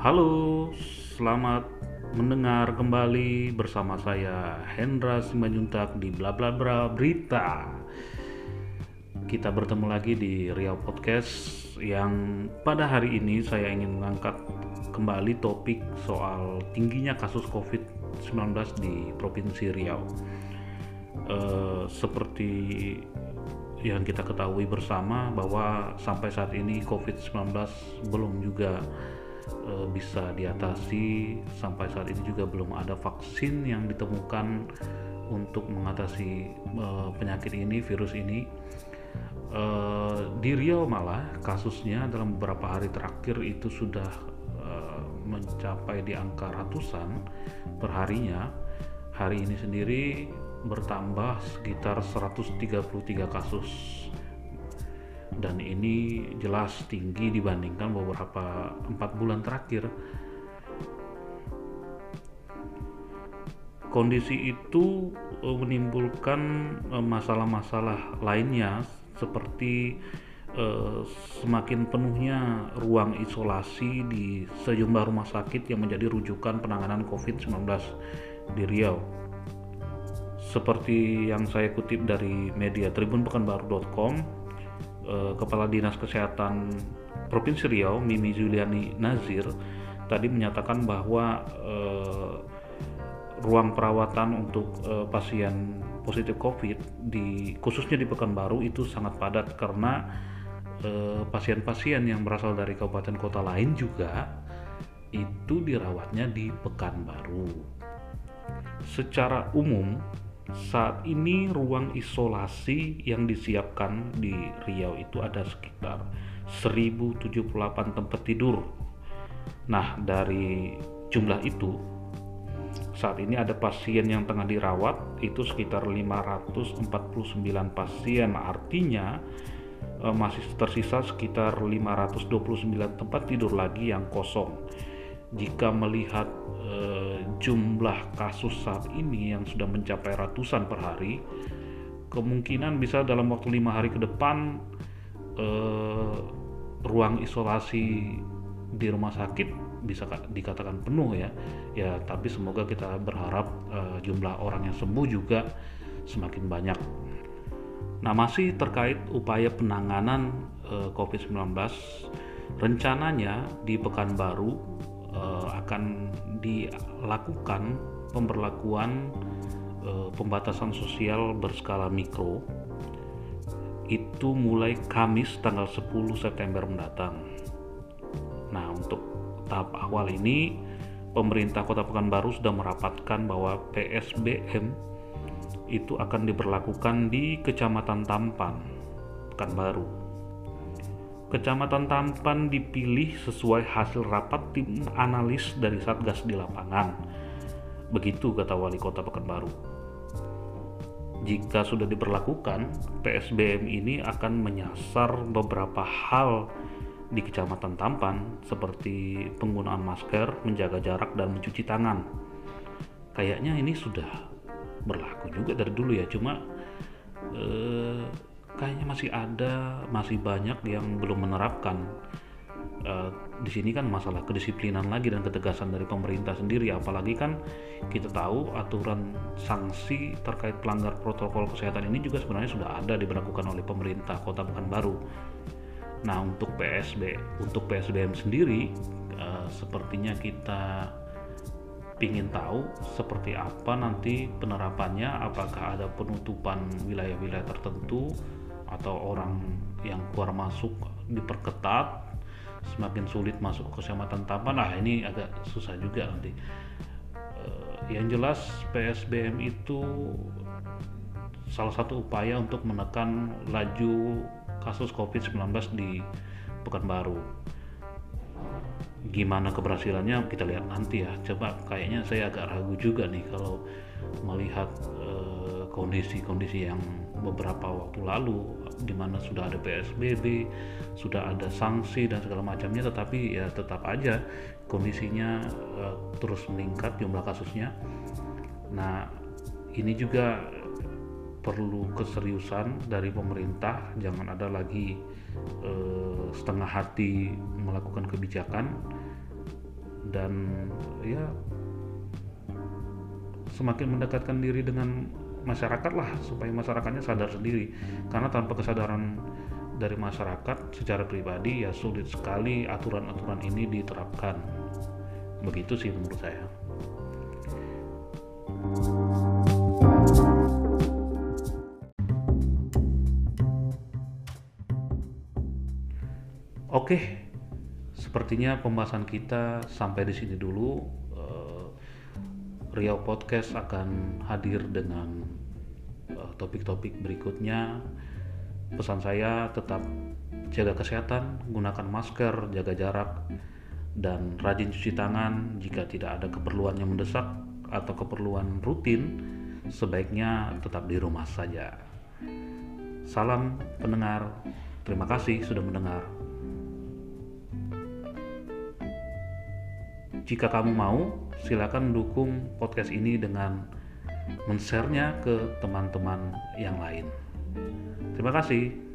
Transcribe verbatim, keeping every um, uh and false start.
Halo, selamat mendengar kembali bersama saya Hendra Simanjuntak di Blablabla Berita. Kita bertemu lagi di Riau Podcast yang pada hari ini saya ingin mengangkat kembali topik soal tingginya kasus covid sembilan belas di Provinsi Riau. E, seperti yang kita ketahui bersama bahwa sampai saat ini covid sembilan belas belum juga bisa diatasi, sampai saat ini juga belum ada vaksin yang ditemukan untuk mengatasi uh, penyakit ini, virus ini. Uh, di Riau malah kasusnya dalam beberapa hari terakhir itu sudah uh, mencapai di angka ratusan perharinya. Hari ini sendiri bertambah sekitar seratus tiga puluh tiga kasus, dan ini jelas tinggi dibandingkan beberapa empat bulan terakhir. Kondisi itu menimbulkan masalah-masalah lainnya seperti eh, semakin penuhnya ruang isolasi di sejumlah rumah sakit yang menjadi rujukan penanganan covid sembilan belas di Riau. Seperti yang saya kutip dari media Tribun Pekanbaru dot com, Kepala Dinas Kesehatan Provinsi Riau, Mimi Juliani Nazir, tadi menyatakan bahwa eh, ruang perawatan untuk eh, pasien positif COVID di khususnya di Pekanbaru itu sangat padat karena eh, pasien-pasien yang berasal dari kabupaten kota lain juga itu dirawatnya di Pekanbaru. Secara umum, saat ini ruang isolasi yang disiapkan di Riau itu ada sekitar seribu tujuh puluh delapan tempat tidur. Nah, dari jumlah itu saat ini ada pasien yang tengah dirawat itu sekitar lima ratus empat puluh sembilan pasien. Artinya masih tersisa sekitar lima ratus dua puluh sembilan tempat tidur lagi yang kosong. Jika melihat eh, jumlah kasus saat ini yang sudah mencapai ratusan per hari, kemungkinan bisa dalam waktu lima hari ke depan eh, ruang isolasi di rumah sakit bisa dikatakan penuh ya. Ya, tapi semoga kita berharap eh, jumlah orang yang sembuh juga semakin banyak. Nah, masih terkait upaya penanganan eh, covid sembilan belas, rencananya di Pekanbaru akan dilakukan pemberlakuan e, pembatasan sosial berskala mikro itu mulai Kamis tanggal sepuluh September mendatang. Nah, untuk tahap awal ini pemerintah Kota Pekanbaru sudah merapatkan bahwa P S B M itu akan diberlakukan di Kecamatan Tampan, Pekanbaru. Kecamatan Tampan dipilih sesuai hasil rapat tim analis dari Satgas di lapangan. Begitu kata Wali Kota Pekanbaru. Jika sudah diberlakukan, P S B M ini akan menyasar beberapa hal di Kecamatan Tampan seperti penggunaan masker, menjaga jarak, dan mencuci tangan. Kayaknya ini sudah berlaku juga dari dulu ya, cuma eh, kayaknya masih ada, masih banyak yang belum menerapkan. Uh, di sini kan masalah kedisiplinan lagi dan ketegasan dari pemerintah sendiri, apalagi kan kita tahu aturan sanksi terkait pelanggar protokol kesehatan ini juga sebenarnya sudah ada diberlakukan oleh pemerintah Kota Pekanbaru. Nah, untuk P S B, untuk P S B M sendiri, uh, sepertinya kita ingin tahu seperti apa nanti penerapannya, apakah ada penutupan wilayah-wilayah tertentu atau orang yang keluar masuk diperketat, semakin sulit masuk ke Kecamatan Tampan. Nah, ini agak susah juga nanti. Yang jelas P S B M itu salah satu upaya untuk menekan laju kasus covid sembilan belas di Pekanbaru. Gimana keberhasilannya kita lihat nanti ya. Coba kayaknya saya agak ragu juga nih kalau melihat e, kondisi-kondisi yang beberapa waktu lalu di mana sudah ada P S B B, sudah ada sanksi dan segala macamnya, tetapi ya tetap aja kondisinya e, terus meningkat jumlah kasusnya. Nah, ini juga perlu keseriusan dari pemerintah, jangan ada lagi eh, setengah hati melakukan kebijakan. dan ya semakin mendekatkan diri dengan masyarakat lah, supaya masyarakatnya sadar sendiri, karena tanpa kesadaran dari masyarakat secara pribadi ya sulit sekali aturan-aturan ini diterapkan. Begitu sih menurut saya. Oke, sepertinya pembahasan kita sampai di sini dulu. Riau Podcast akan hadir dengan topik-topik berikutnya. Pesan saya tetap jaga kesehatan, gunakan masker, jaga jarak, dan rajin cuci tangan. Jika tidak ada keperluan yang mendesak atau keperluan rutin, sebaiknya tetap di rumah saja. Salam pendengar, terima kasih sudah mendengar. Jika kamu mau, silakan dukung podcast ini dengan men-share-nya ke teman-teman yang lain. Terima kasih.